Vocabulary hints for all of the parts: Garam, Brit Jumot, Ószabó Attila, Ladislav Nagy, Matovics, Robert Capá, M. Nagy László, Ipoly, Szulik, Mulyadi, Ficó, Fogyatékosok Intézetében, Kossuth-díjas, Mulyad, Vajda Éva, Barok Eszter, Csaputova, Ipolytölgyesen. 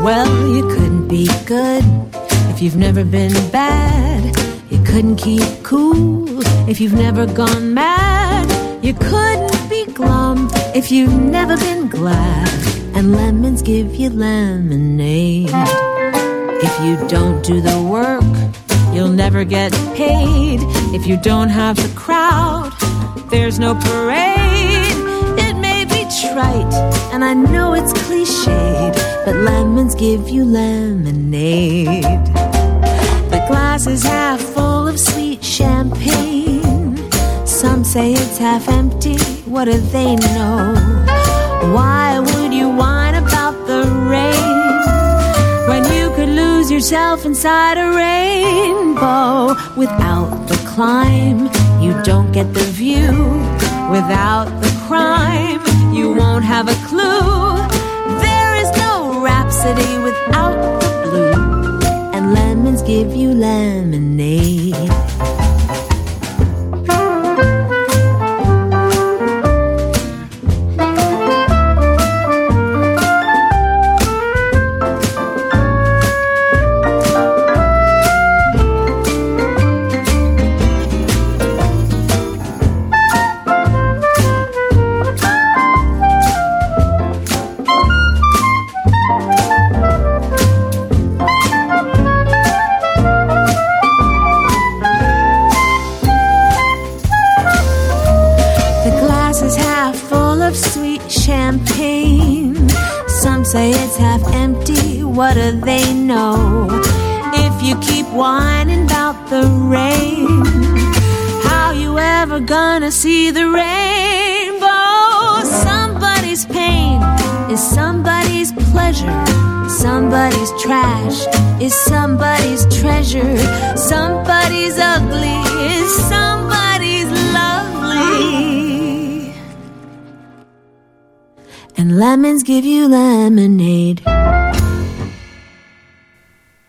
Well, you couldn't be good if you've never been bad. You couldn't keep cool if you've never gone mad. You couldn't be glum if you've never been glad. And lemons give you lemonade. If you don't do the work, you'll never get paid. If you don't have the crowd, there's no parade. It may be trite, and I know it's cliched, but lemons give you lemonade. The glass is half full of sweet champagne. Some say it's half empty, what do they know? Why would you whine about the rain when you could lose yourself inside a rainbow? Without the climb, you don't get the view. Without the crime, you won't have a clue. Rhapsody without the blue, and lemons give you lemonade. Say it's half empty, what do they know? If you keep whining about the rain, how you ever gonna see the rainbow? Somebody's pain is somebody's pleasure. Somebody's trash is somebody's treasure. Somebody's ugly is somebody's lovely. And lemons give you lemonade.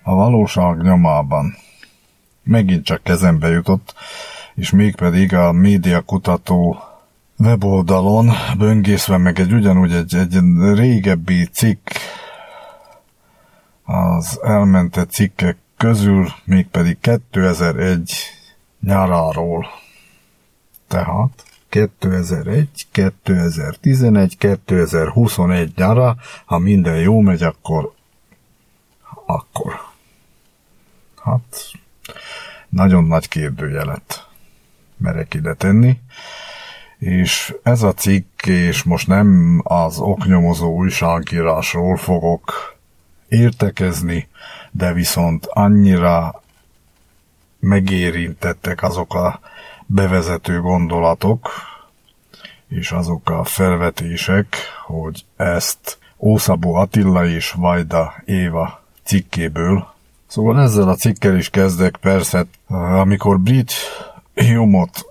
A valóság nyomában. Megint csak kezembe jutott, és mégpedig a médiakutató weboldalon böngészve meg egy régebbi cikk, az elmente cikkek közül, mégpedig 2001 nyaráról. Tehát 2001, 2011, 2021 nyara, ha minden jó megy, akkor. Hát, nagyon nagy kérdőjelet merek ide tenni. És ez a cikk, és most nem az oknyomozó újságírásról fogok értekezni, de viszont annyira megérintettek azok a bevezető gondolatok és azok a felvetések, hogy ezt Ószabó Attila és Vajda Éva cikkéből. Szóval ezzel a cikkel is kezdek, persze, amikor Brit Jumot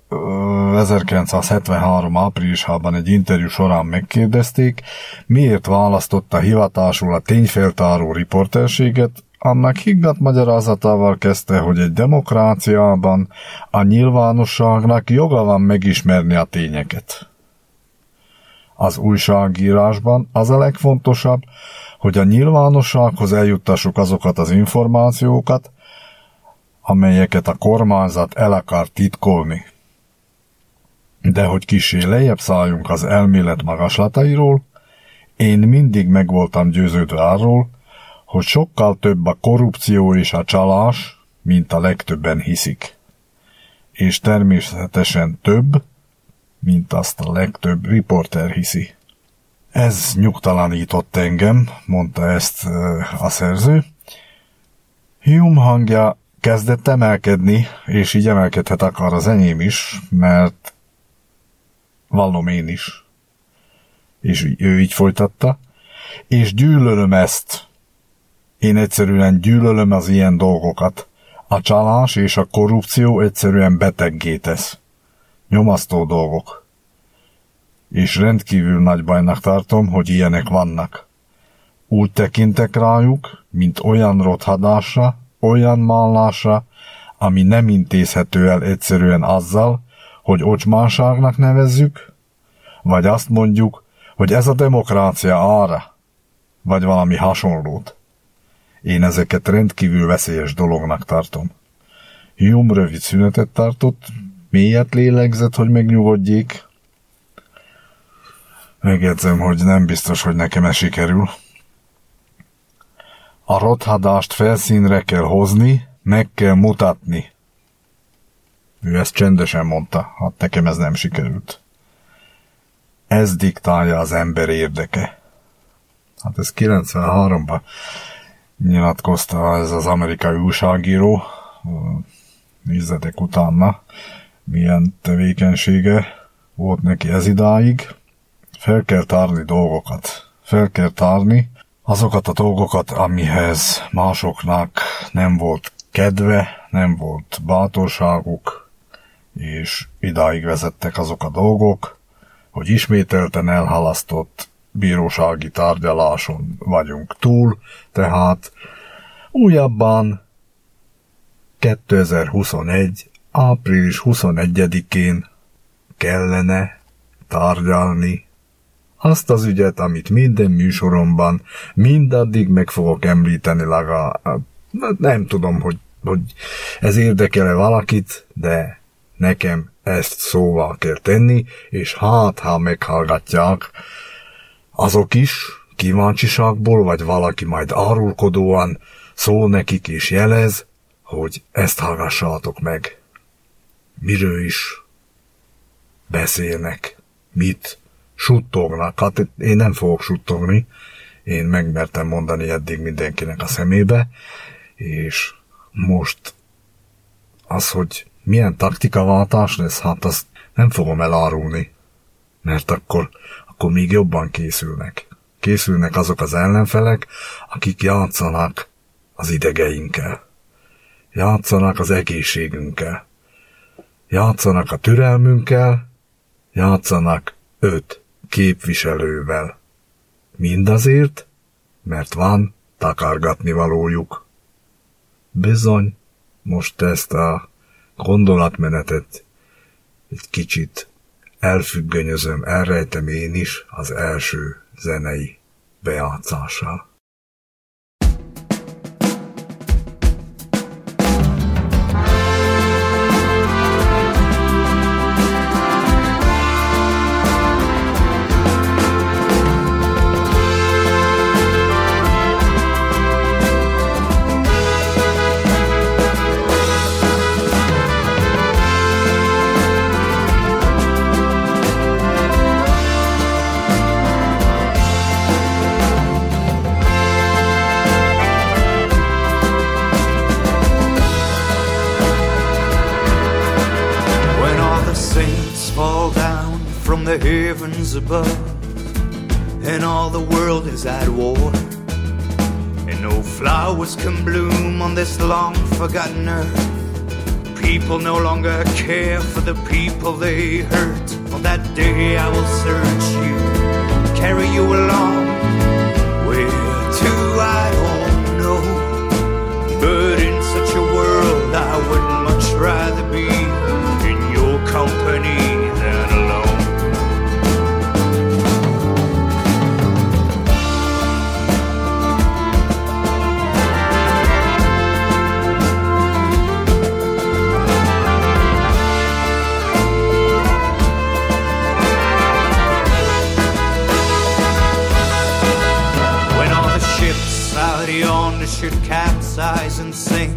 1973. áprilisában egy interjú során megkérdezték, miért választotta hivatásul a tényfeltáró riporterséget, annak higgadt magyarázatával kezdte, hogy egy demokráciában a nyilvánosságnak joga van megismerni a tényeket. Az újságírásban az a legfontosabb, hogy a nyilvánossághoz eljuttassuk azokat az információkat, amelyeket a kormányzat el akar titkolni. De hogy kissé lejjebb szálljunk az elmélet magaslatairól, én mindig meg voltam győződve arról, hogy sokkal több a korrupció és a csalás, mint a legtöbben hiszik. És természetesen több, mint azt a legtöbb riporter hiszi. Ez nyugtalanított engem, mondta ezt a szerző. Hume hangja kezdett emelkedni, és így emelkedhet akár az enyém is, mert vallom én is. És ő így folytatta. És gyűlölöm ezt. Én egyszerűen gyűlölöm az ilyen dolgokat. A csalás és a korrupció egyszerűen beteggé tesz. Nyomasztó dolgok. És rendkívül nagy bajnak tartom, hogy ilyenek vannak. Úgy tekintek rájuk, mint olyan rothadásra, olyan mallásra, ami nem intézhető el egyszerűen azzal, hogy ocsmánságnak nevezzük, vagy azt mondjuk, hogy ez a demokrácia ára, vagy valami hasonlót. Én ezeket rendkívül veszélyes dolognak tartom. Hume rövid szünetet tartott, mélyet lélegzett, hogy megnyugodjék. Megjegyzem, hogy nem biztos, hogy nekem ez sikerül. A rothadást felszínre kell hozni, meg kell mutatni. Ő ezt csendesen mondta, hát nekem ez nem sikerült. Ez diktálja az ember érdeke. Hát ez 93-ban nyilatkozta ez az amerikai újságíró. Nézzetek utána, milyen tevékenysége volt neki ez idáig. Fel kell tárni dolgokat. Fel kell tárni azokat a dolgokat, amihez másoknak nem volt kedve, nem volt bátorságuk, és idáig vezettek azok a dolgok, hogy ismételten elhalasztott bírósági tárgyaláson vagyunk túl, tehát újabban 2021. április 21-én kellene tárgyalni azt az ügyet, amit minden műsoromban mindaddig meg fogok említeni, nem tudom, hogy ez érdekel-e valakit, de nekem ezt szóval kell tenni, és hát, ha meghallgatják azok is, kíváncsiságból, vagy valaki majd árulkodóan szól nekik és jelez, hogy ezt hallgassátok meg. Miről is beszélnek? Mit? Suttognak. Hát én nem fogok suttogni. Én megmertem mondani eddig mindenkinek a szemébe. És most az, hogy milyen taktikaváltás lesz, hát azt nem fogom elárulni. Mert akkor még jobban készülnek. Készülnek azok az ellenfelek, akik játszanak az idegeinkkel. Játszanak az egészségünkkel. Játszanak a türelmünkkel. Játszanak 5 képviselővel. Mindazért, mert van takargatni valójuk. Bizony, most ezt a gondolatmenetet egy kicsit elfüggönyözöm, elrejtem én is az első zenei bejátszással. The heavens above, and all the world is at war, and no flowers can bloom on this long forgotten earth. People no longer care for the people they hurt. On that day I will search you, carry you along. Where to I don't know, but in such a world I would much rather be in your company than alone. Should capsize and sink,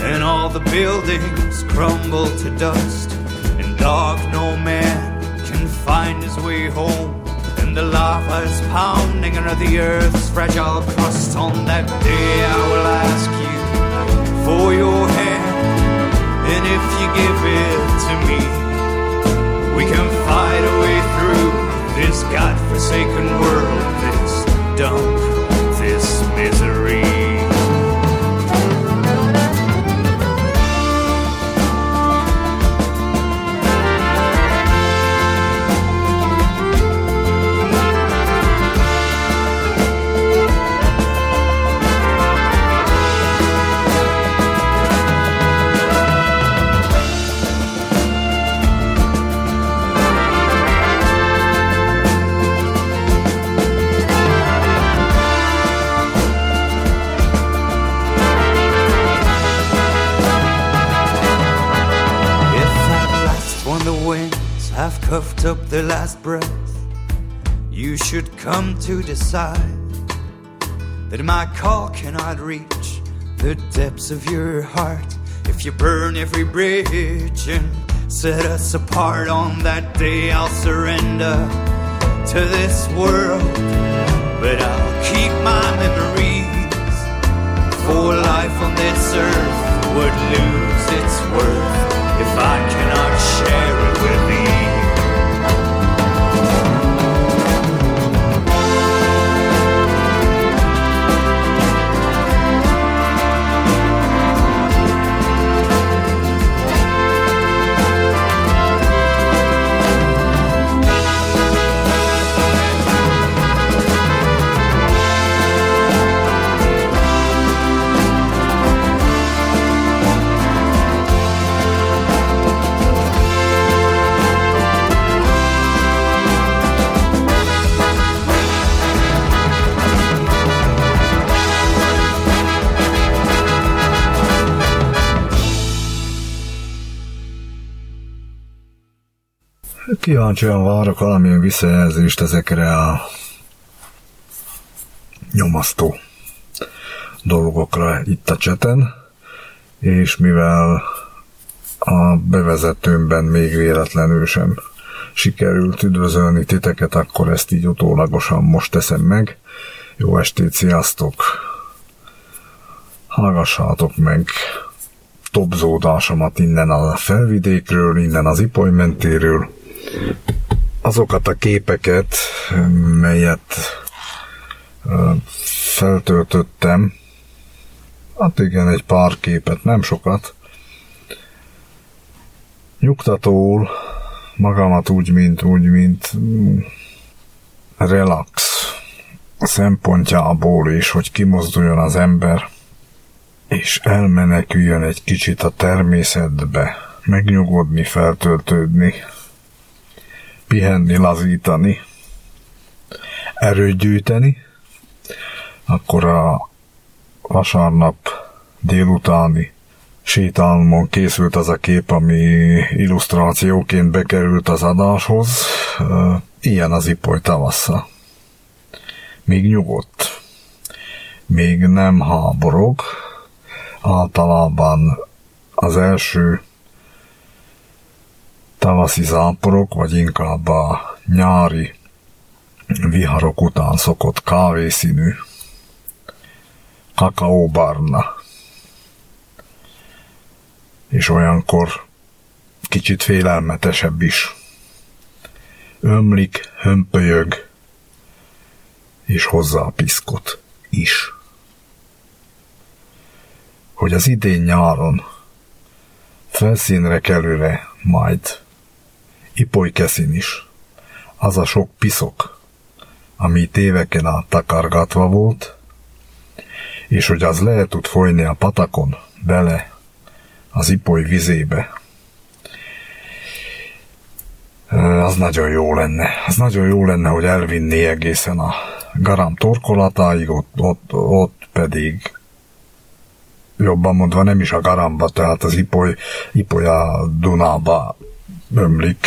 and all the buildings crumble to dust, and dark no man can find his way home, and the lava is pounding under the earth's fragile crust. On that day I will ask you for your hand, and if you give it to me, we can fight a way through this godforsaken world, this dump, this misery. puffed up their last breath. You should come to decide that my call cannot reach the depths of your heart. If you burn every bridge and set us apart on that day, I'll surrender to this world, but I'll keep my memories, for life on this earth would lose its worth if I cannot share it with thee. Kíváncsian várok valamilyen visszajelzést ezekre a nyomasztó dolgokra itt a cseten, és mivel a bevezetőmben még véletlenül sem sikerült üdvözölni titeket, akkor ezt így utólagosan most teszem meg. Jó estét, sziasztok! Hallgassátok meg tobzódásomat innen a Felvidékről, innen az Ipoly mentéről. Azokat a képeket, melyet feltöltöttem, hát igen, egy pár képet, nem sokat, nyugtatóul magamat úgy, mint relax szempontjából is, hogy kimozduljon az ember, és elmeneküljön egy kicsit a természetbe, megnyugodni, feltöltődni, pihenni, lazítani, erőt gyűjteni, akkor a vasárnap délutáni sétálmon készült az a kép, ami illusztrációként bekerült az adáshoz. Ilyen az Ipoly tavasza. Még nyugodt, még nem háborog, általában az első tavaszi záporok, vagy inkább a nyári viharok után szokott kávészínű, kakaóbarna. És olyankor kicsit félelmetesebb is. Ömlik, hömpölyög, és hozzá a piszkot is. Hogy az idén nyáron felszínre kerül-e majd Ipoly-keszin is az a sok piszok, ami éveken át takargatva volt, és hogy az le tud folyni a patakon bele az Ipoly vizébe. Az nagyon jó lenne, hogy elvinni egészen a garam torkolatáig, ott pedig jobban mondva nem is a garamba, tehát az Ipoly a Dunába ömlik,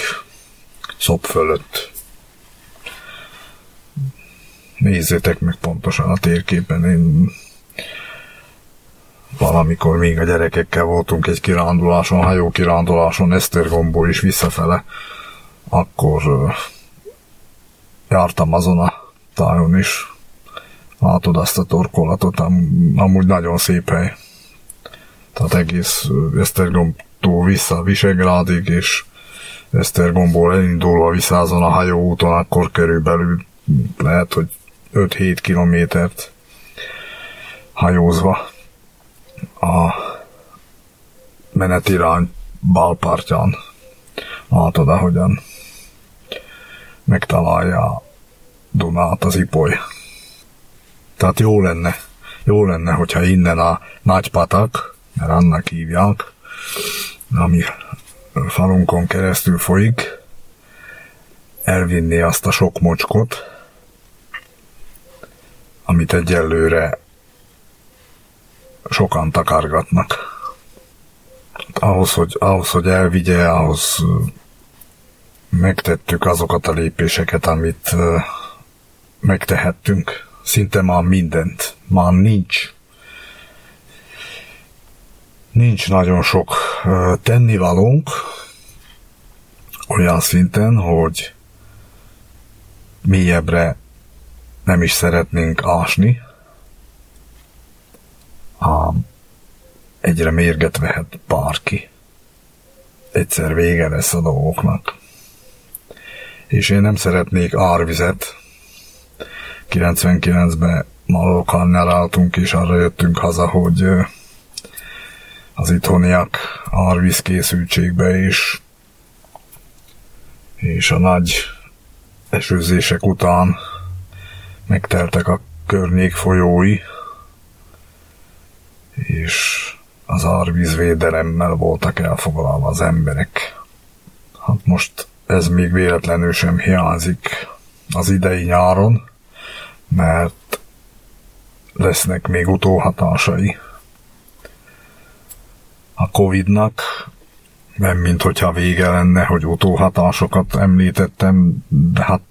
Szop fölött. Nézzétek meg pontosan a térképen. Én valamikor még a gyerekekkel voltunk egy kiránduláson, hajókiránduláson Esztergomból is visszafele. Akkor jártam azon a tájon is. Látod azt a torkolatot, amúgy nagyon szép hely. Tehát egész Esztergomtól vissza Visegrádig, és Esztergomból elindulva vissza azon a hajóúton, akkor körülbelül lehet, hogy 5-7 kilométert hajózva a menetirány balpartján látod, ahogyan megtalálja a Dunát az Ipoly. Tehát jó lenne, hogyha innen a Nagypatak, mert annak hívják, ami falunkon keresztül folyik, elvinni azt a sok mocskot, amit egyelőre sokan takargatnak. Ahhoz, hogy elvigye, ahhoz megtettük azokat a lépéseket, amit megtehettünk. Szinte már mindent. Már nincs nagyon sok tennivalónk olyan szinten, hogy mélyebbre nem is szeretnénk ásni. Egyre mérget vehet bárki. Egyszer vége lesz a dolgoknak. És én nem szeretnék árvizet. 99-ben Malókannál álltunk, és arra jöttünk haza, hogy az itthoniak árvíz készültségbe is, és a nagy esőzések után megteltek a környék folyói, és az árvízvédelemmel voltak elfoglalva az emberek. Hát most ez még véletlenül sem hiányzik az idei nyáron, mert lesznek még utóhatásai a Covid-nak, nem mint hogyha vége lenne, hogy utóhatásokat említettem, de hát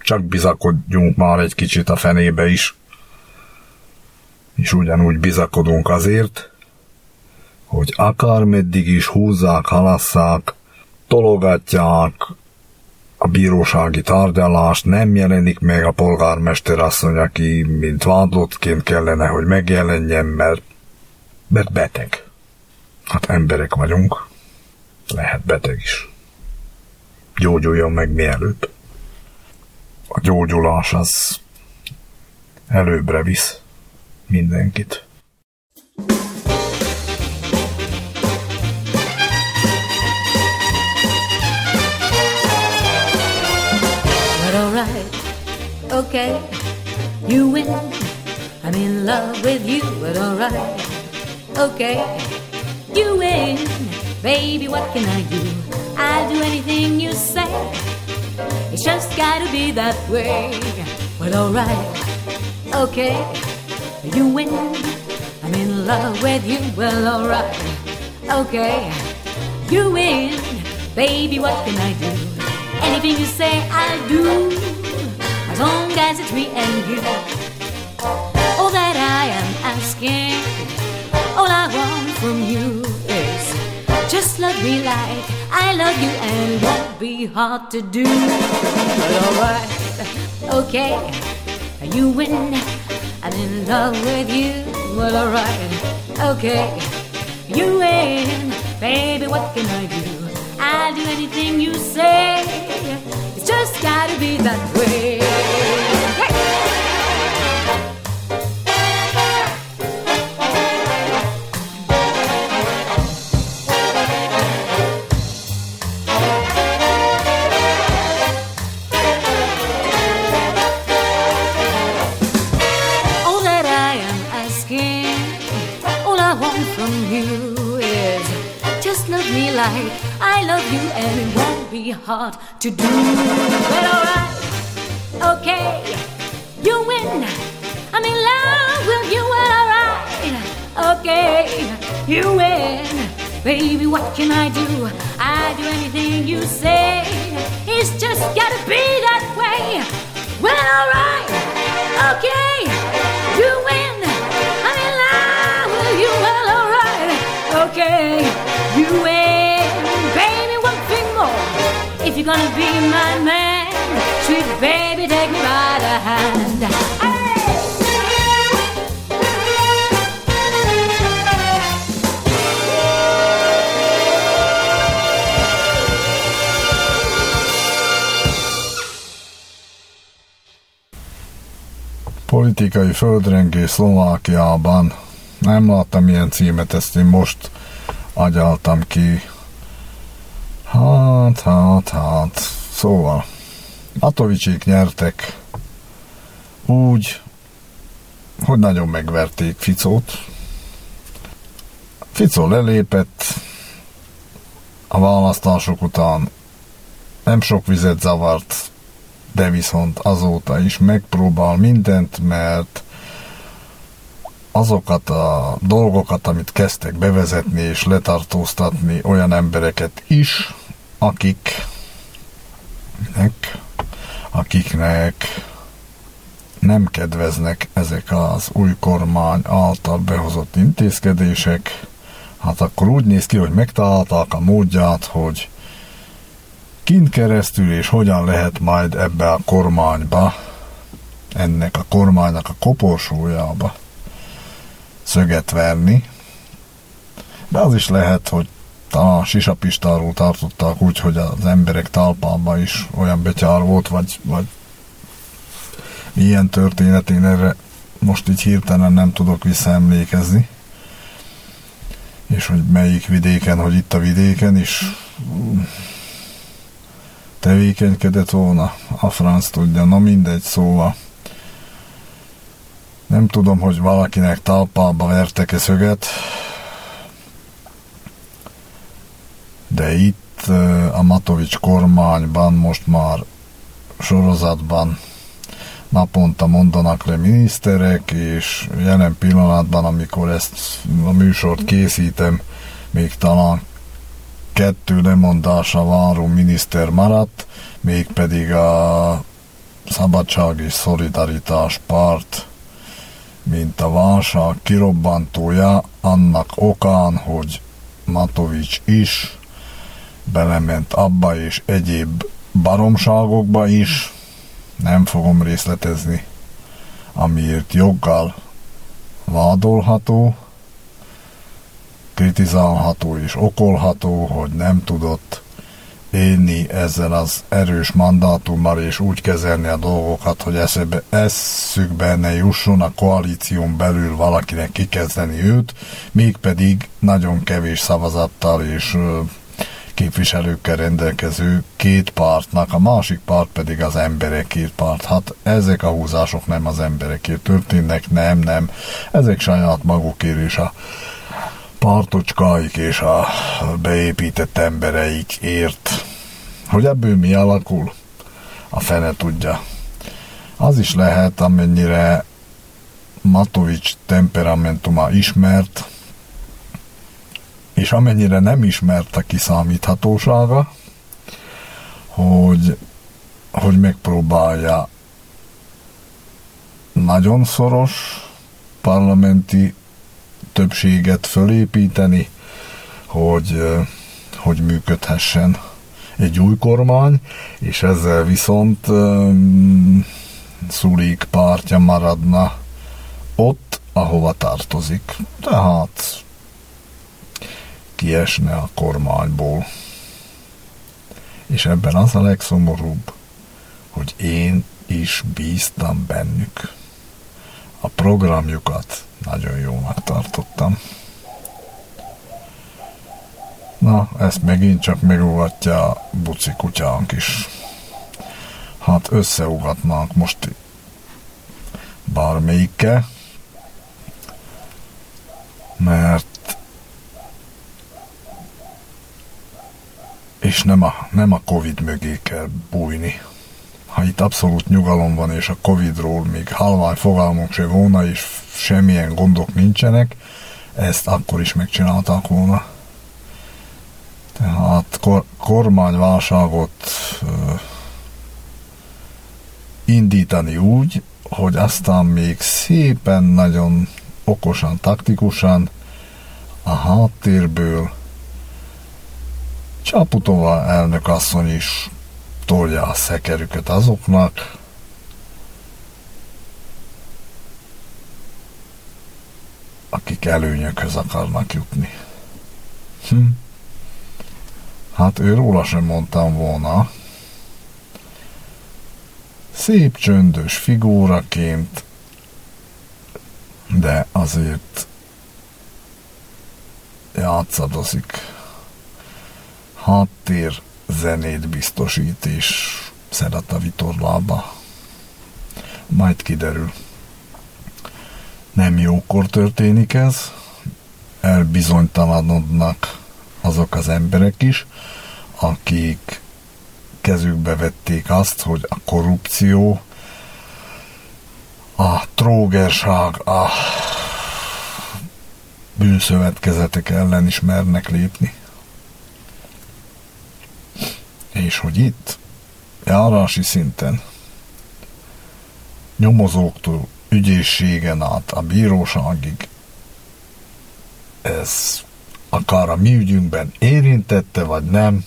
csak bizakodjunk már egy kicsit a fenébe is, és ugyanúgy bizakodunk azért, hogy akármeddig is húzzák, halasszák, tologatják a bírósági tárgyalást, nem jelenik meg a polgármester asszony, aki mint vádlottként kellene, hogy megjelenjen, mert beteg. Hát emberek vagyunk, lehet beteg is. Gyógyuljon meg mielőbb. A gyógyulás az előbbre visz mindenkit. Okay, you win, I'm in love with you, but alright, okay, you win, baby, what can I do, I'll do anything you say, it's just gotta be that way, but alright, okay, you win, I'm in love with you, well alright, okay, you win, baby, what can I do, anything you say I'll do, as long as it's me and you. All that I am asking, all I want from you is just love me like I love you, and it won't be hard to do. But alright, okay, you win, I'm in love with you. Well alright, okay, you win, baby, what can I do? I'll do anything you say, it's just gotta be that way. I love you and it won't be hard to do. Well, alright, okay, you win, I'm in love with you. Well, alright, okay, you win, baby, what can I do? I do anything you say, it's just gotta be that way. Well, alright, okay, you win, I'm in love with you. Well, alright, okay, you win. If you're gonna be my man, sweet baby, take me by the hand. Politikai földrengés Szlovákiában. Nem láttam ilyen címet, ezt én most agyaltam ki. Hát, szóval Matolcsék nyertek úgy, hogy nagyon megverték Ficót. Ficó lelépett a választások után, nem sok vizet zavart, de viszont azóta is megpróbál mindent, mert azokat a dolgokat, amit kezdtek bevezetni és letartóztatni, olyan embereket is, akik akiknek nem kedveznek ezek az új kormány által behozott intézkedések, hát akkor úgy néz ki, hogy megtalálták a módját, hogy kint keresztül és hogyan lehet majd ebbe a kormányba, ennek a kormánynak a koporsójába szöget verni. De az is lehet, hogy a sisapistáról tartották úgy, hogy az emberek talpában is olyan betyár volt, vagy ilyen történet, én erre most így hirtelen nem tudok visszaemlékezni. És hogy melyik vidéken, hogy itt a vidéken is tevékenykedett volna, a franc tudja, na mindegy, szóval nem tudom, hogy valakinek talpába vertek-e szöget, de itt a Matovics kormányban most már sorozatban naponta mondanak le miniszterek, és jelen pillanatban, amikor ezt a műsort készítem, még talán 2 lemondása váró miniszter maradt, mégpedig a Szabadság és Szolidaritás párt, mint a válság kirobbantója, annak okán, hogy Matovics is belement abba és egyéb baromságokba is, nem fogom részletezni, amiért joggal vádolható, kritizálható és okolható, hogy nem tudott élni ezzel az erős mandátummal és úgy kezelni a dolgokat, hogy eszükbe ne jusson a koalíción belül valakinek kikezdeni őt, mégpedig nagyon kevés szavazattal és képviselőkkel rendelkező 2 pártnak, a másik párt pedig az emberekért párt. Hát ezek a húzások nem az emberekért történnek, nem. Ezek saját magukért és a pártocskáik és a beépített embereikért. Hogy ebből mi alakul? A fene tudja. Az is lehet, amennyire Matovics temperamentuma ismert, és amennyire nem ismert a kiszámíthatósága, hogy megpróbálja nagyon szoros parlamenti többséget fölépíteni, hogy működhessen egy új kormány, és ezzel viszont Szulik pártja maradna ott, ahova tartozik. Tehát kiesne a kormányból. És ebben az a legszomorúbb, hogy én is bíztam bennük. A programjukat nagyon jónak tartottam. Na, ezt megint csak megúgatja a buci kutyánk is. Hát összeugatnánk most bármelyikkel, mert és nem a Covid mögé kell bújni. Ha itt abszolút nyugalom van, és a Covidról még halvány fogalmunk se volna, és semmilyen gondok nincsenek, ezt akkor is megcsinálták volna. Tehát kormányválságot indítani úgy, hogy aztán még szépen, nagyon okosan, taktikusan a háttérből Csaputova elnökasszony is tolja a szekerüket azoknak, akik előnyökhöz akarnak jutni. Hát ő róla sem mondtam volna. Szép csöndös figúraként, de azért játszadozik. Háttér zenét biztosít, és szeret a vitorlába. Majd kiderül. Nem jókor történik ez, elbizonytalanodnak azok az emberek is, akik kezükbe vették azt, hogy a korrupció, a trógerság, a bűnszövetkezetek ellen is mernek lépni. És hogy itt járási szinten, nyomozóktól ügyészségen át a bíróságig. Ez akár a mi ügyünkben érintette, vagy nem.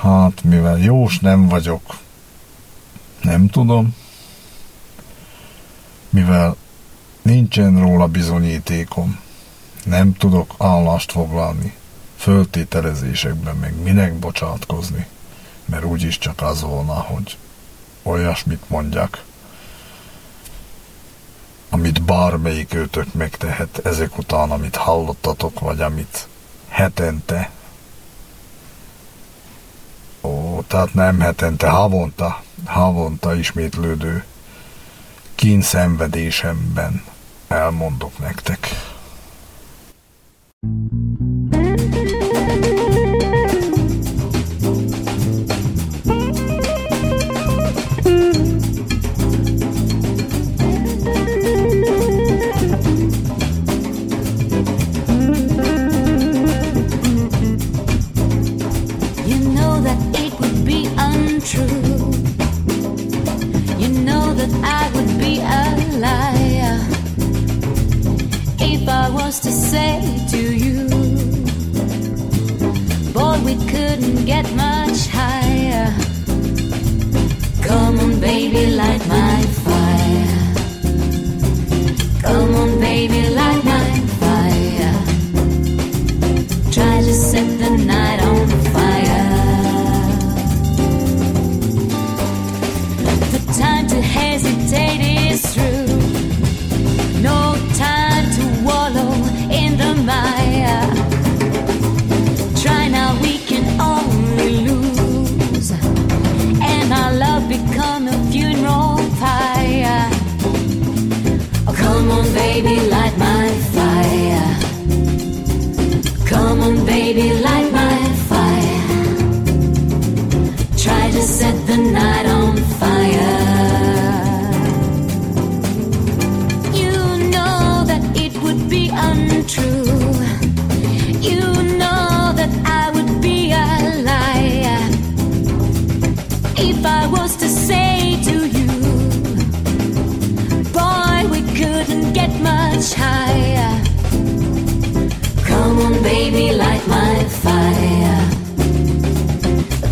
Hát, mivel jós nem vagyok, nem tudom. Mivel nincsen róla bizonyítékom, nem tudok állást foglalni, föltételezésekben meg minek bocsátkozni, mert úgyis csak az volna, hogy olyasmit mondjak, amit bármelyik őtök megtehet ezek után, amit hallottatok, vagy amit hetente. Ó, tehát nem hetente, havonta ismétlődő kínszenvedésemben elmondok nektek. To say to you, boy, we couldn't get much higher. Come on, baby, light my fire. Come on, baby, light my fire. Try to set the night on fire. The time to hesitate is through. No time to wallow in the mire. Try now, we can only lose, and our love become a funeral pyre. Oh, come on, baby, light my fire. Come on, baby, light my fire. Try to set the night on fire. Untrue, you know that I would be a liar if I was to say to you, boy, we couldn't get much higher. Come on, baby, light my fire.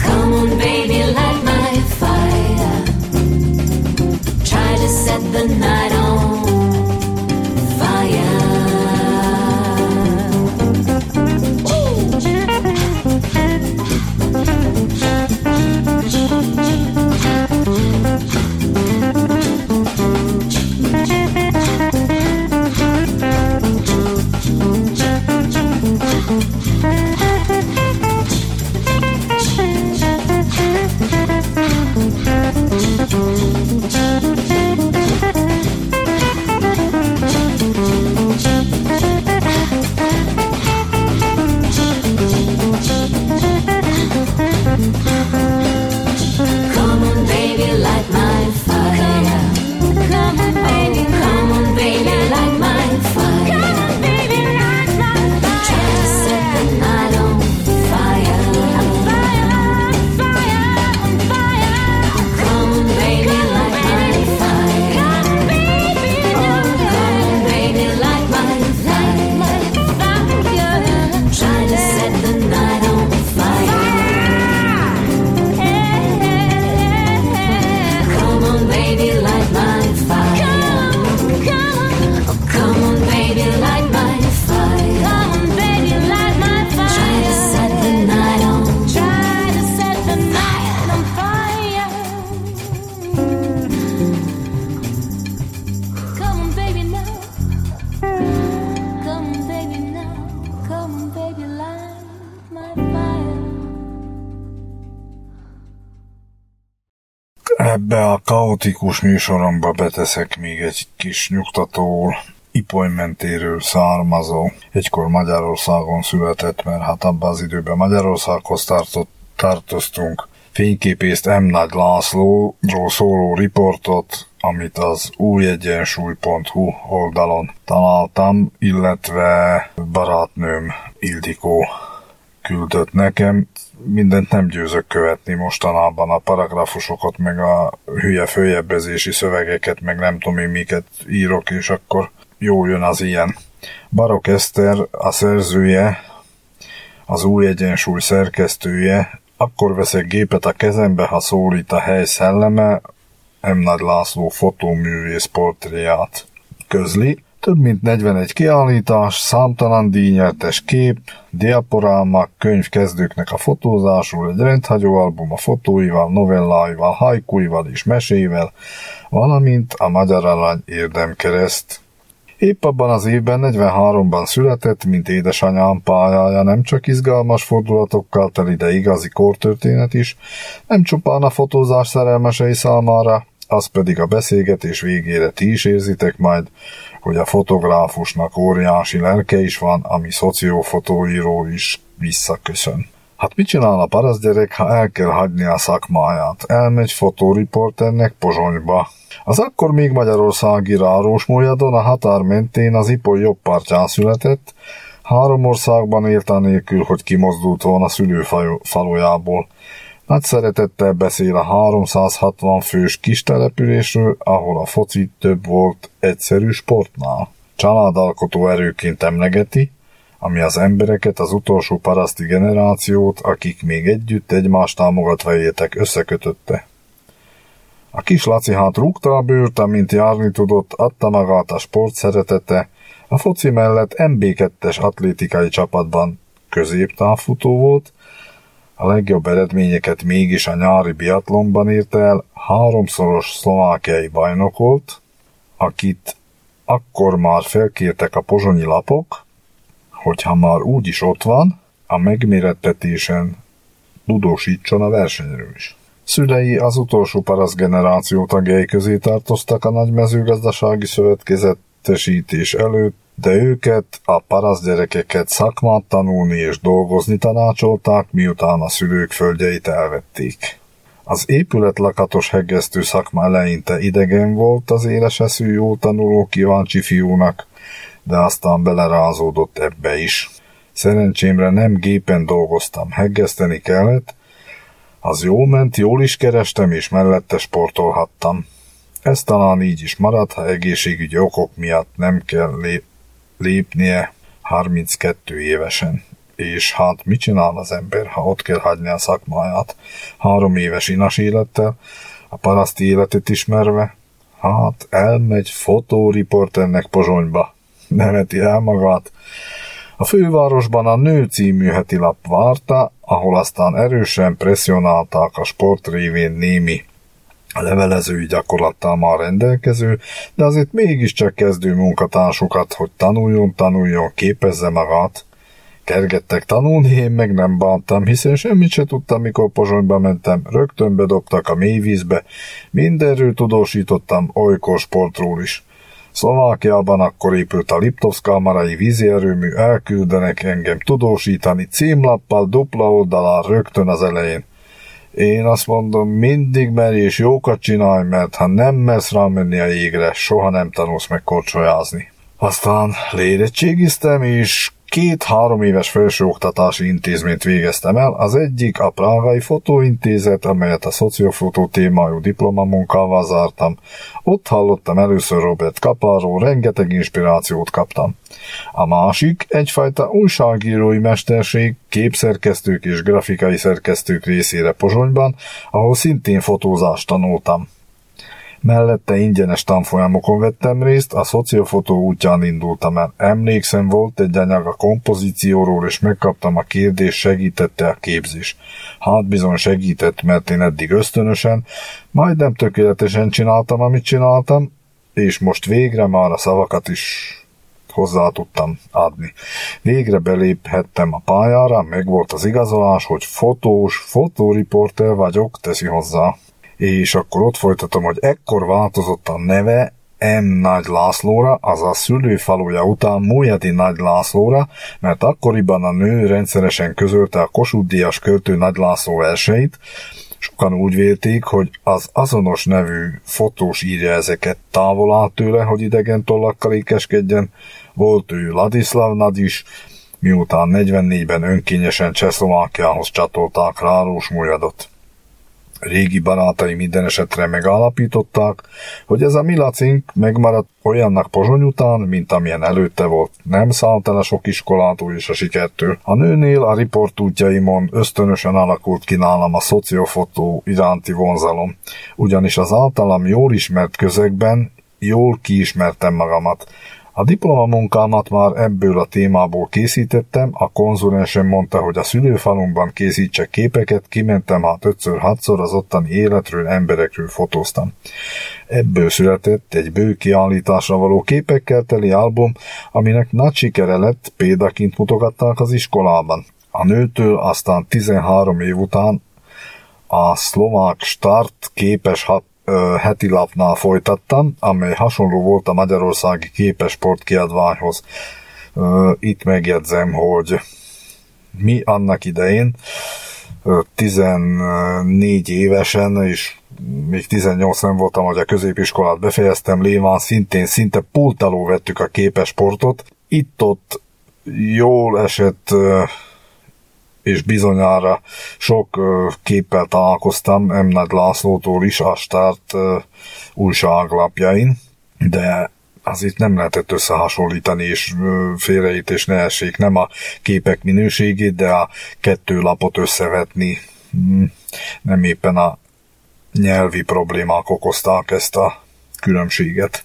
Come on, baby, light my fire. Try to set the night on. Ebbe a kaotikus műsoromba beteszek még egy kis nyugtatóul, Ipoly mentéről származó, egykor Magyarországon született, mert hát abban az időben Magyarországhoz tartoztunk, fényképészt M. Nagy Lászlóról szóló riportot, amit az újegyensúly.hu oldalon találtam, illetve barátnőm Ildikó küldött nekem. mindent nem győzök követni mostanában, a paragrafusokat, meg a hülye följebbezési szövegeket, meg nem tudom én miket írok, és akkor jó jön az ilyen. Barok Eszter, a szerzője, az Új Egyensúly szerkesztője, akkor veszek gépet a kezembe, ha szólít a hely szelleme, M. Nagy László fotóművész portréját közli. Több mint 41 kiállítás, számtalan díjnyertes kép, diaporámák, könyv kezdőknek a fotózásul, egy rendhagyó album a fotóival, novelláival, haikuival és mesével, valamint a Magyar Arany Érdemkereszt. Épp abban az évben 43-ban született, mint édesanyám, pályája nem csak izgalmas fordulatokkal teli, de igazi kortörténet is, nem csupán a fotózás szerelmesei számára, az pedig a beszélgetés végére ti is érzitek majd, hogy a fotográfusnak óriási lelke is van, ami szociófotóíró is visszaköszön. Hát mit csinál a parasztgyerek, ha el kell hagyni a szakmáját? Elmegy fotóriporternek Pozsonyba. Az akkor még magyarországi rárós Mulyadon a határ mentén az Ipoly jobb partján született, 3 országban élt anélkül, hogy kimozdult volna szülőfalujából. Nagy szeretettel beszél a 360 fős kis településről, ahol a foci több volt egyszerű sportnál. Családalkotó erőként emlegeti, ami az embereket, az utolsó paraszti generációt, akik még együtt egymást támogatva éltek, összekötötte. A kis Laci hát rúgta a bőrt, amint járni tudott, adta magát a sport szeretete, a foci mellett MB2-es atlétikai csapatban középtávfutó volt, a legjobb eredményeket mégis a nyári biatlonban ért el, 3-szoros szlovákiai bajnok volt, akit akkor már felkértek a pozsonyi lapok, hogyha már úgyis ott van, a megmérettetésen tudósítson a versenyről is. Szülei az utolsó paraszt generáció tagjai közé tartoztak a nagy mezőgazdasági szövetkezetesítés előtt, de őket, a paraszt gyerekeket szakmát tanulni és dolgozni tanácsolták, miután a szülők földjeit elvették. Az épületlakatos hegesztő szakma eleinte idegen volt az éleseszű, jó tanuló, kíváncsi fiúnak, de aztán belerázódott ebbe is. Szerencsémre nem gépen dolgoztam, hegeszteni kellett, az jó ment, jól is kerestem, és mellette sportolhattam. Ez talán így is maradt, ha egészségügyi okok miatt nem kell lépnie 32 évesen. És hát mit csinál az ember, ha ott kell hagyni a szakmáját? 3 éves inas élettel, a paraszti életet ismerve, hát elmegy fotóriporternek Pozsonyba. Neveti el magát. A fővárosban a Nő című hetilap várta, ahol aztán erősen presszionálták a sport révén némi levelezői gyakorlattal már rendelkező, de azért mégiscsak kezdő munkatársukat, hogy tanuljon, képezze magát. Kergettek tanulni, én meg nem bántam, hiszen semmit se tudtam, mikor Pozsonyba mentem, rögtön bedobtak a mélyvízbe, mindenről tudósítottam, olykor sportról is. Szlovákiában akkor épült a Liptovszkalmarai vízierőmű, elküldenek engem tudósítani címlappal, dupla oldalán rögtön az elején. Én azt mondom, mindig merj és jókat csinálj, mert ha nem mersz rámenni a jégre, soha nem tanulsz meg korcsolyázni. Aztán lérettségiztem, és 2-3 éves felsőoktatási intézményt végeztem el. Az egyik a prágai fotóintézet, amelyet a szociofotó témájú diplomamunkával zártam. Ott hallottam először Robert Capáról, rengeteg inspirációt kaptam. A másik egyfajta újságírói mesterség, képszerkesztők és grafikai szerkesztők részére Pozsonyban, ahol szintén fotózást tanultam. Mellette ingyenes tanfolyamokon vettem részt, a szociofotó útján indultam el. Emlékszem, volt egy anyag a kompozícióról, és megkaptam a kérdést, segítette a képzés. Hát bizony segített, mert én eddig ösztönösen, majdnem tökéletesen csináltam, amit csináltam, és most végre már a szavakat is hozzá tudtam adni. Végre beléphettem a pályára, megvolt az igazolás, hogy fotóriporter vagyok, teszi hozzá. És akkor ott folytatom, hogy ekkor változott a neve M. Nagy Lászlóra, azaz szülőfaluja után Mulyadi Nagy Lászlóra, mert akkoriban a Nő rendszeresen közölte a Kossuth-díjas költő Nagy László verseit. Sokan úgy vélték, hogy az azonos nevű fotós írja ezeket, távol áll tőle, hogy idegen tollakkal ékeskedjen. Volt ő Ladislav Nagy is, miután 44-ben önkényesen Csehszlovákiához csatolták Rárós Mulyadot. Régi barátai minden esetre megállapították, hogy ez a milacink megmaradt olyannak Pozsony után, mint amilyen előtte volt. Nem szállt el a sok iskolától és a sikertől. A nőnél a riportútjaimon ösztönösen alakult ki nálam a szociofotó iránti vonzalom, ugyanis az általam jól ismert közegben jól kiismertem magamat. A diplomamunkámat már ebből a témából készítettem, a konzulensem mondta, hogy a szülőfalumban készítsek képeket, kimentem hát 5-6-szor az ottani életről, emberekről fotóztam. Ebből született egy bő kiállításra való képekkel teli album, aminek nagy sikere lett, példaként mutogatták az iskolában. A nőtől aztán 13 év után a szlovák start képes heti lapnál folytattam, amely hasonló volt a magyarországi képesport kiadványhoz. Itt megjegyzem, hogy mi annak idején 14 évesen, és még 18 nem voltam, hogy a középiskolát befejeztem, léván szinte pult alól vettük a képesportot. Itt-ott jól esett, és bizonyára sok képpel találkoztam M. Nagy Lászlótól is a Start újságlapjain, de azért nem lehetett összehasonlítani, és félreértés ne essék, nem a képek minőségét, de a kettő lapot összevetni nem éppen a nyelvi problémák okozták ezt a különbséget.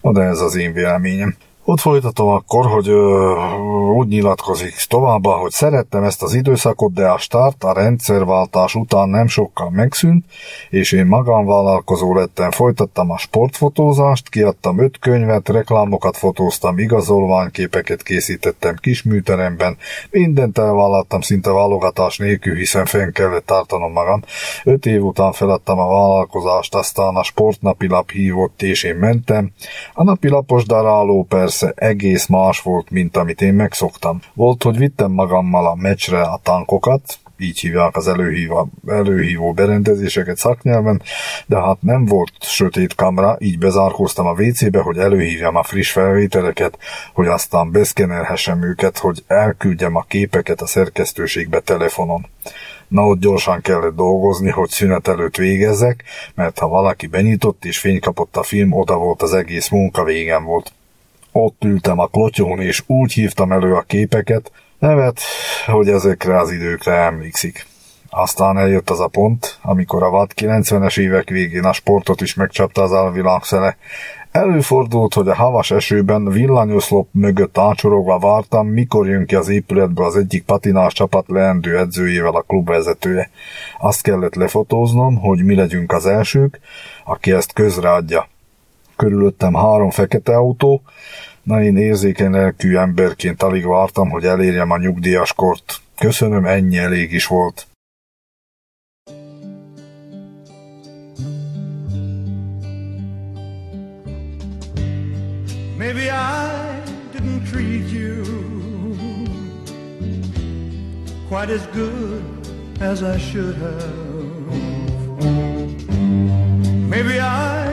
Na de ez az én véleményem. Ott folytatom akkor, hogy úgy nyilatkozik továbbá, hogy szerettem ezt az időszakot, de a Start a rendszerváltás után nem sokkal megszűnt, és én magánvállalkozó lettem, folytattam a sportfotózást, kiadtam 5 könyvet, reklámokat fotóztam, igazolványképeket készítettem kisműteremben, mindent elvállaltam szinte válogatás nélkül, hiszen fenn kellett tartanom magam. 5 év után feladtam a vállalkozást, aztán a sportnapilap hívott, és én mentem. A napilapos daráló persze egész más volt, mint amit én megszoktam. Volt, hogy vittem magammal a meccsre a tankokat, így hívják az előhívó berendezéseket szaknyelven, de hát nem volt sötét kamra, így bezárkóztam a WC-be, hogy előhívjam a friss felvételeket, hogy aztán beszkenelhessem őket, hogy elküldjem a képeket a szerkesztőségbe telefonon. Na, ott gyorsan kellett dolgozni, hogy szünet előtt végezzek, mert ha valaki benyitott és fénykapott a film, oda volt az egész munka, végem volt. Ott ültem a klotyón, és úgy hívtam elő a képeket, nevet, hogy ezekre az időkre emlékszik. Aztán eljött az a pont, amikor a vad 90-es évek végén a sportot is megcsapta az alvilágszele. Előfordult, hogy a havas esőben villanyoszlop mögött ácsorogva vártam, mikor jön ki az épületbe az egyik patinás csapat leendő edzőjével a klubvezetője. Azt kellett lefotóznom, hogy mi legyünk az elsők, aki ezt közreadja. Körülöttem 3 fekete autó, na én érzékeny lelkű emberként alig vártam, hogy elérjem a nyugdíjas kort. Köszönöm, ennyi elég is volt. Maybe I didn't treat you quite as good as I should have. Maybe I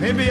Maybe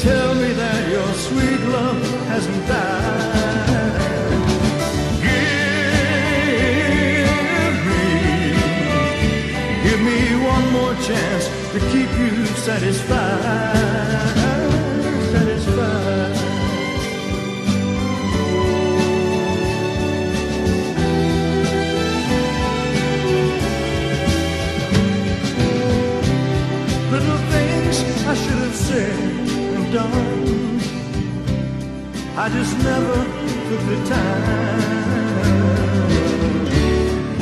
Tell me that your sweet love hasn't died. chance to keep you satisfied. Little things I should have said and done, I just never took the time.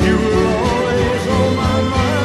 You were always on my mind.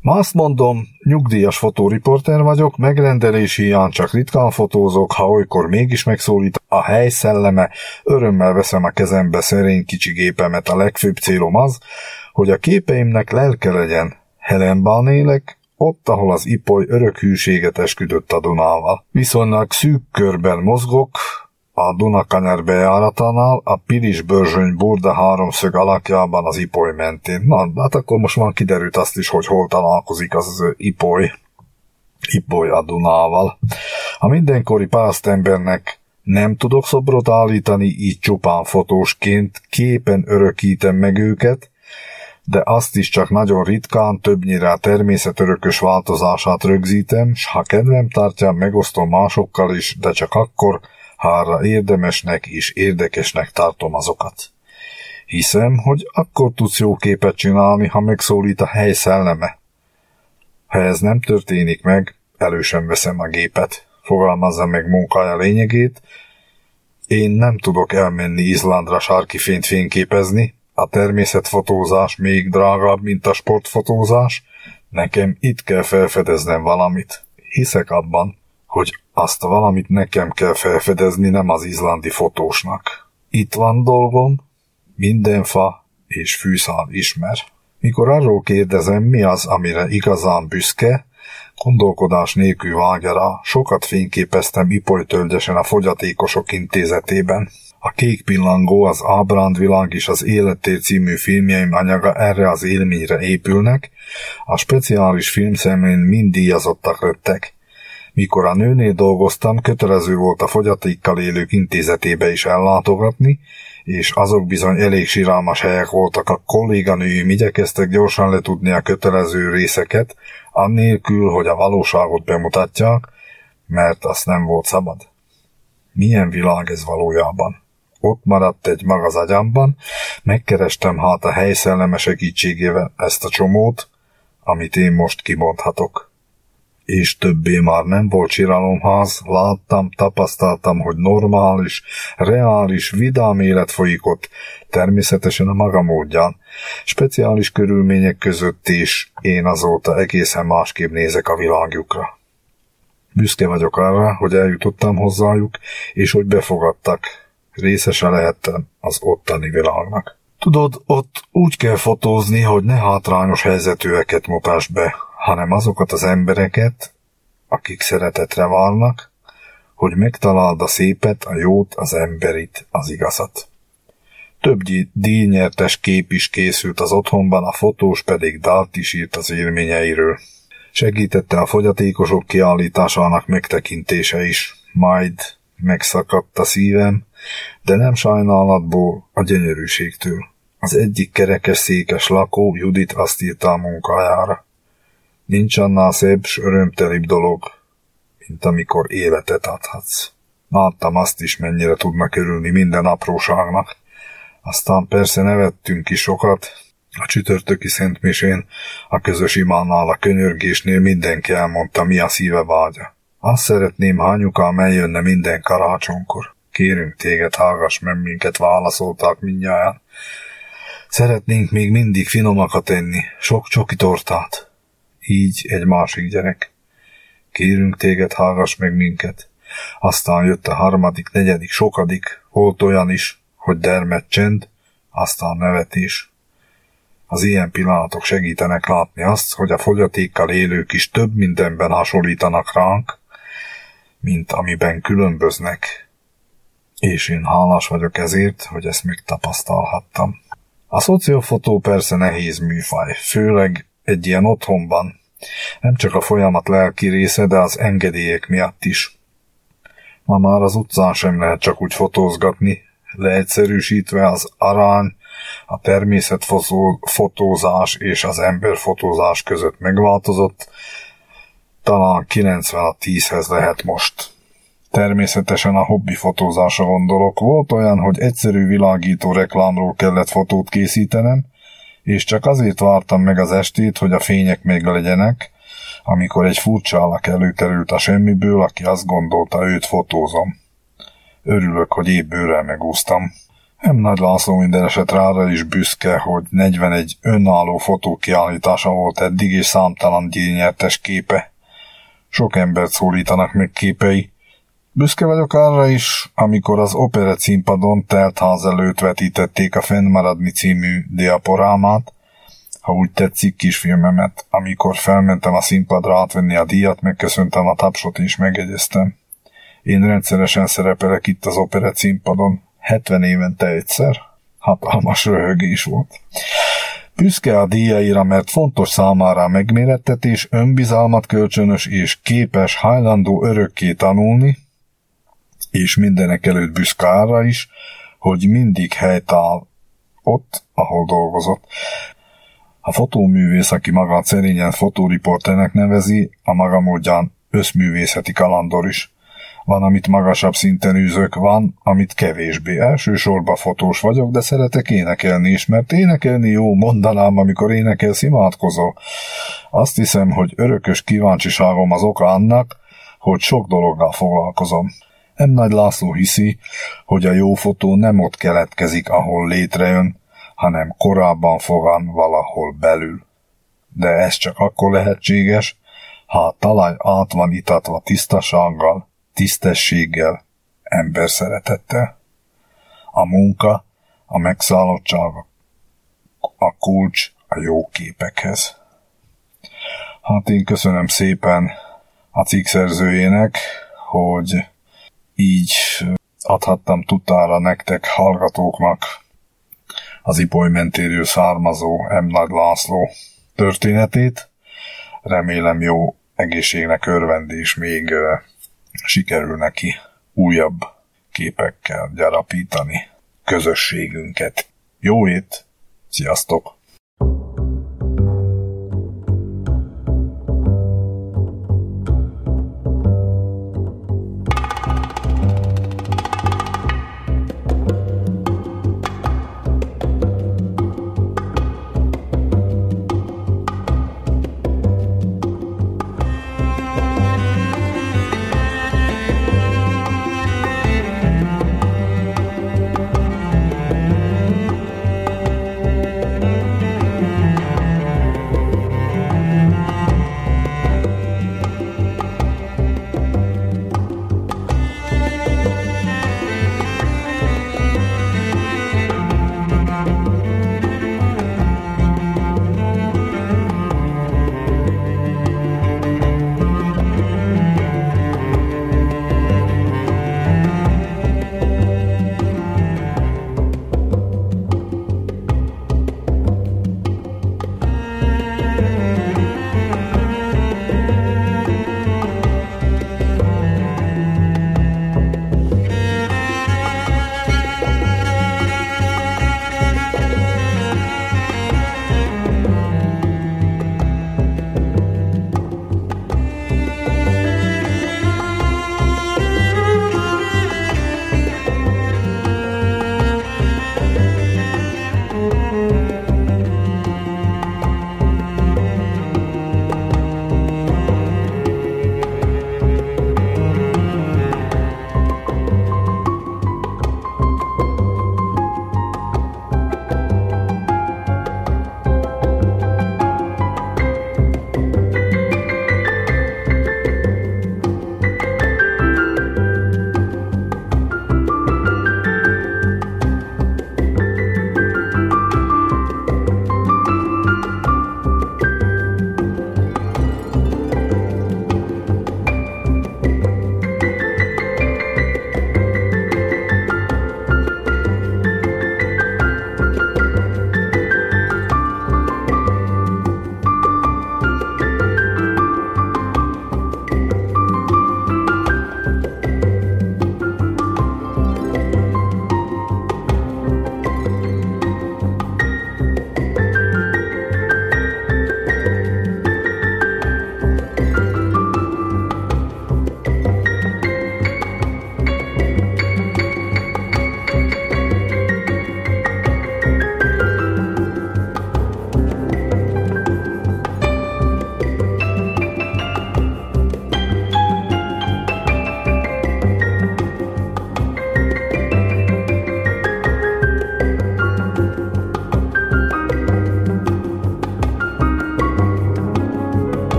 Ma azt mondom, nyugdíjas fotóriporter vagyok, megrendelési hiány, csak ritkán fotózok, ha olykor mégis megszólít a hely szelleme, örömmel veszem a kezembe szerény kicsi gépemet, a legfőbb célom az, hogy a képeimnek lelke legyen. Helenbán élek, ott, ahol az Ipoly örök hűséget esküdött a Dunával. Viszonylag szűk körben mozgok, a Dunakanyar bejáratánál, a Pilis-Börzsöny-Burda háromszög alakjában az Ipoly mentén. Na, hát akkor most már kiderült azt is, hogy hol találkozik az Ipoly a Dunával. A mindenkori parasztembernek nem tudok szobrot állítani, így csupán fotósként képen örökítem meg őket, de azt is csak nagyon ritkán, többnyire a természet örökös változását rögzítem, s ha kedvem tartja, megosztom másokkal is, de csak akkor, hára érdemesnek és érdekesnek tartom azokat. Hiszem, hogy akkor tudsz jó képet csinálni, ha megszólít a hely szelleme. Ha ez nem történik meg, elő sem veszem a gépet. Fogalmazza meg munkája lényegét. Én nem tudok elmenni Izlandra sarki fényt fényképezni. A természetfotózás még drágább, mint a sportfotózás. Nekem itt kell felfedeznem valamit. Hiszek abban, hogy azt valamit nekem kell felfedezni, nem az izlandi fotósnak. Itt van dolgom, minden fa és fűszál ismer. Mikor arról kérdezem, mi az, amire igazán büszke, gondolkodás nélkül vágja rá, sokat fényképeztem Ipolytölgyesen a Fogyatékosok Intézetében. A Kék pillangó, az Ábrándvilág és az Élettér című filmjeim anyaga erre az élményre épülnek, a speciális filmszemlén mind díjazottak lettek. Mikor a nőnél dolgoztam, kötelező volt a fogyatékkal élők intézetébe is ellátogatni, és azok bizony elég siralmas helyek voltak, a kolléganőim igyekeztek gyorsan letudni a kötelező részeket, annélkül, hogy a valóságot bemutatják, mert azt nem volt szabad. Milyen világ ez valójában? Ott maradt egy mag az agyamban, megkerestem hát a hely szelleme segítségével ezt a csomót, amit én most kimondhatok. És többé már nem volt síralomház, láttam, tapasztaltam, hogy normális, reális, vidám élet folyik ott, természetesen a maga módján. Speciális körülmények között is én azóta egészen másképp nézek a világjukra. Büszke vagyok arra, hogy eljutottam hozzájuk, és hogy befogadtak. Részese lehettem az ottani világnak. Tudod, ott úgy kell fotózni, hogy ne hátrányos helyzetűeket mutass be, hanem azokat az embereket, akik szeretetre várnak, hogy megtaláld a szépet, a jót, az emberit, az igazat. Több díjnyertes kép is készült az otthonban, a fotós pedig dalt is írt az élményeiről. Segítette a fogyatékosok kiállításának megtekintése is, majd megszakadt a szívem, de nem sajnálatból, a gyönyörűségtől. Az egyik kerekes székes lakó, Judit, azt írta a munkájára. Nincs annál szebb s örömtelibb dolog, mint amikor életet adhatsz. Láttam azt is, mennyire tudnak örülni minden apróságnak. Aztán persze nevettünk ki sokat, a csütörtöki szentmisén, a közös imánál, a könyörgésnél mindenki elmondta, mi a szíve vágya. Azt szeretném, ha anyukám eljönne minden karácsonykor. Kérünk téged, hallgass meg minket, válaszolták mindnyájan. Szeretnénk még mindig finomakat enni, sok csoki tortát. Így egy másik gyerek. Kérünk téged, hallgass meg minket. Aztán jött a harmadik, negyedik, sokadik, volt olyan is, hogy dermedt csend, aztán nevetés. Az ilyen pillanatok segítenek látni azt, hogy a fogyatékkal élők is több mindenben hasonlítanak ránk, mint amiben különböznek. És én hálás vagyok ezért, hogy ezt megtapasztalhattam. A szociofotó persze nehéz műfaj, főleg egy ilyen otthonban, nem csak a folyamat lelki része, de az engedélyek miatt is. Ma már az utcán sem lehet csak úgy fotózgatni, leegyszerűsítve az arány, a természetfotózás és az emberfotózás között megváltozott, talán 90-10-hez lehet most. Természetesen a hobbi fotózásra gondolok. Volt olyan, hogy egyszerű világító reklámról kellett fotót készítenem, és csak azért vártam meg az estét, hogy a fények még legyenek, amikor egy furcsa alak előkerült a semmiből, aki azt gondolta, őt fotózom. Örülök, hogy épp bőrrel megúsztam. M. Nagy László minden esetre arra is büszke, hogy 41 önálló fotókiállítása volt eddig, és számtalan díjnyertes képe. Sok embert szólítanak meg képei. Büszke vagyok arra is, amikor az operett színpadon teltház előtt vetítették a Fennmaradni című diaporámát, ha úgy tetszik, kisfilmemet. Amikor felmentem a színpadra átvenni a díjat, megköszöntem a tapsot és megjegyeztem. Én rendszeresen szerepelek itt az operett színpadon, 70 évente egyszer. Hatalmas röhögés volt. Büszke a díjaira, mert fontos számára megmérettetés, önbizalmat kölcsönös és képes, hajlandó örökké tanulni, és mindenek előtt büszke arra is, hogy mindig helyt áll ott, ahol dolgozott. A fotóművész, aki magát szerényen fotóriporternek nevezi, a maga módján összművészeti kalandor is. Van, amit magasabb szinten űzök, van, amit kevésbé. Elsősorban fotós vagyok, de szeretek énekelni is, mert énekelni jó, mondanám, amikor énekelsz, imádkozol. Azt hiszem, hogy örökös kíváncsiságom az oka annak, hogy sok dologgal foglalkozom. M. Nagy László hiszi, hogy a jó fotó nem ott keletkezik, ahol létrejön, hanem korábban fogan valahol belül. De ez csak akkor lehetséges, ha a talaj át van itatva tisztasággal, tisztességgel, emberszeretettel. A munka, a megszállottság, a kulcs a jó képekhez. Hát én köszönöm szépen a cikk szerzőjének, hogy így adhattam tudtára nektek, hallgatóknak, az Ipoly mentéről származó M. Nagy László történetét. Remélem jó egészségnek örvend, és még sikerül neki újabb képekkel gyarapítani közösségünket. Jó hét! Sziasztok!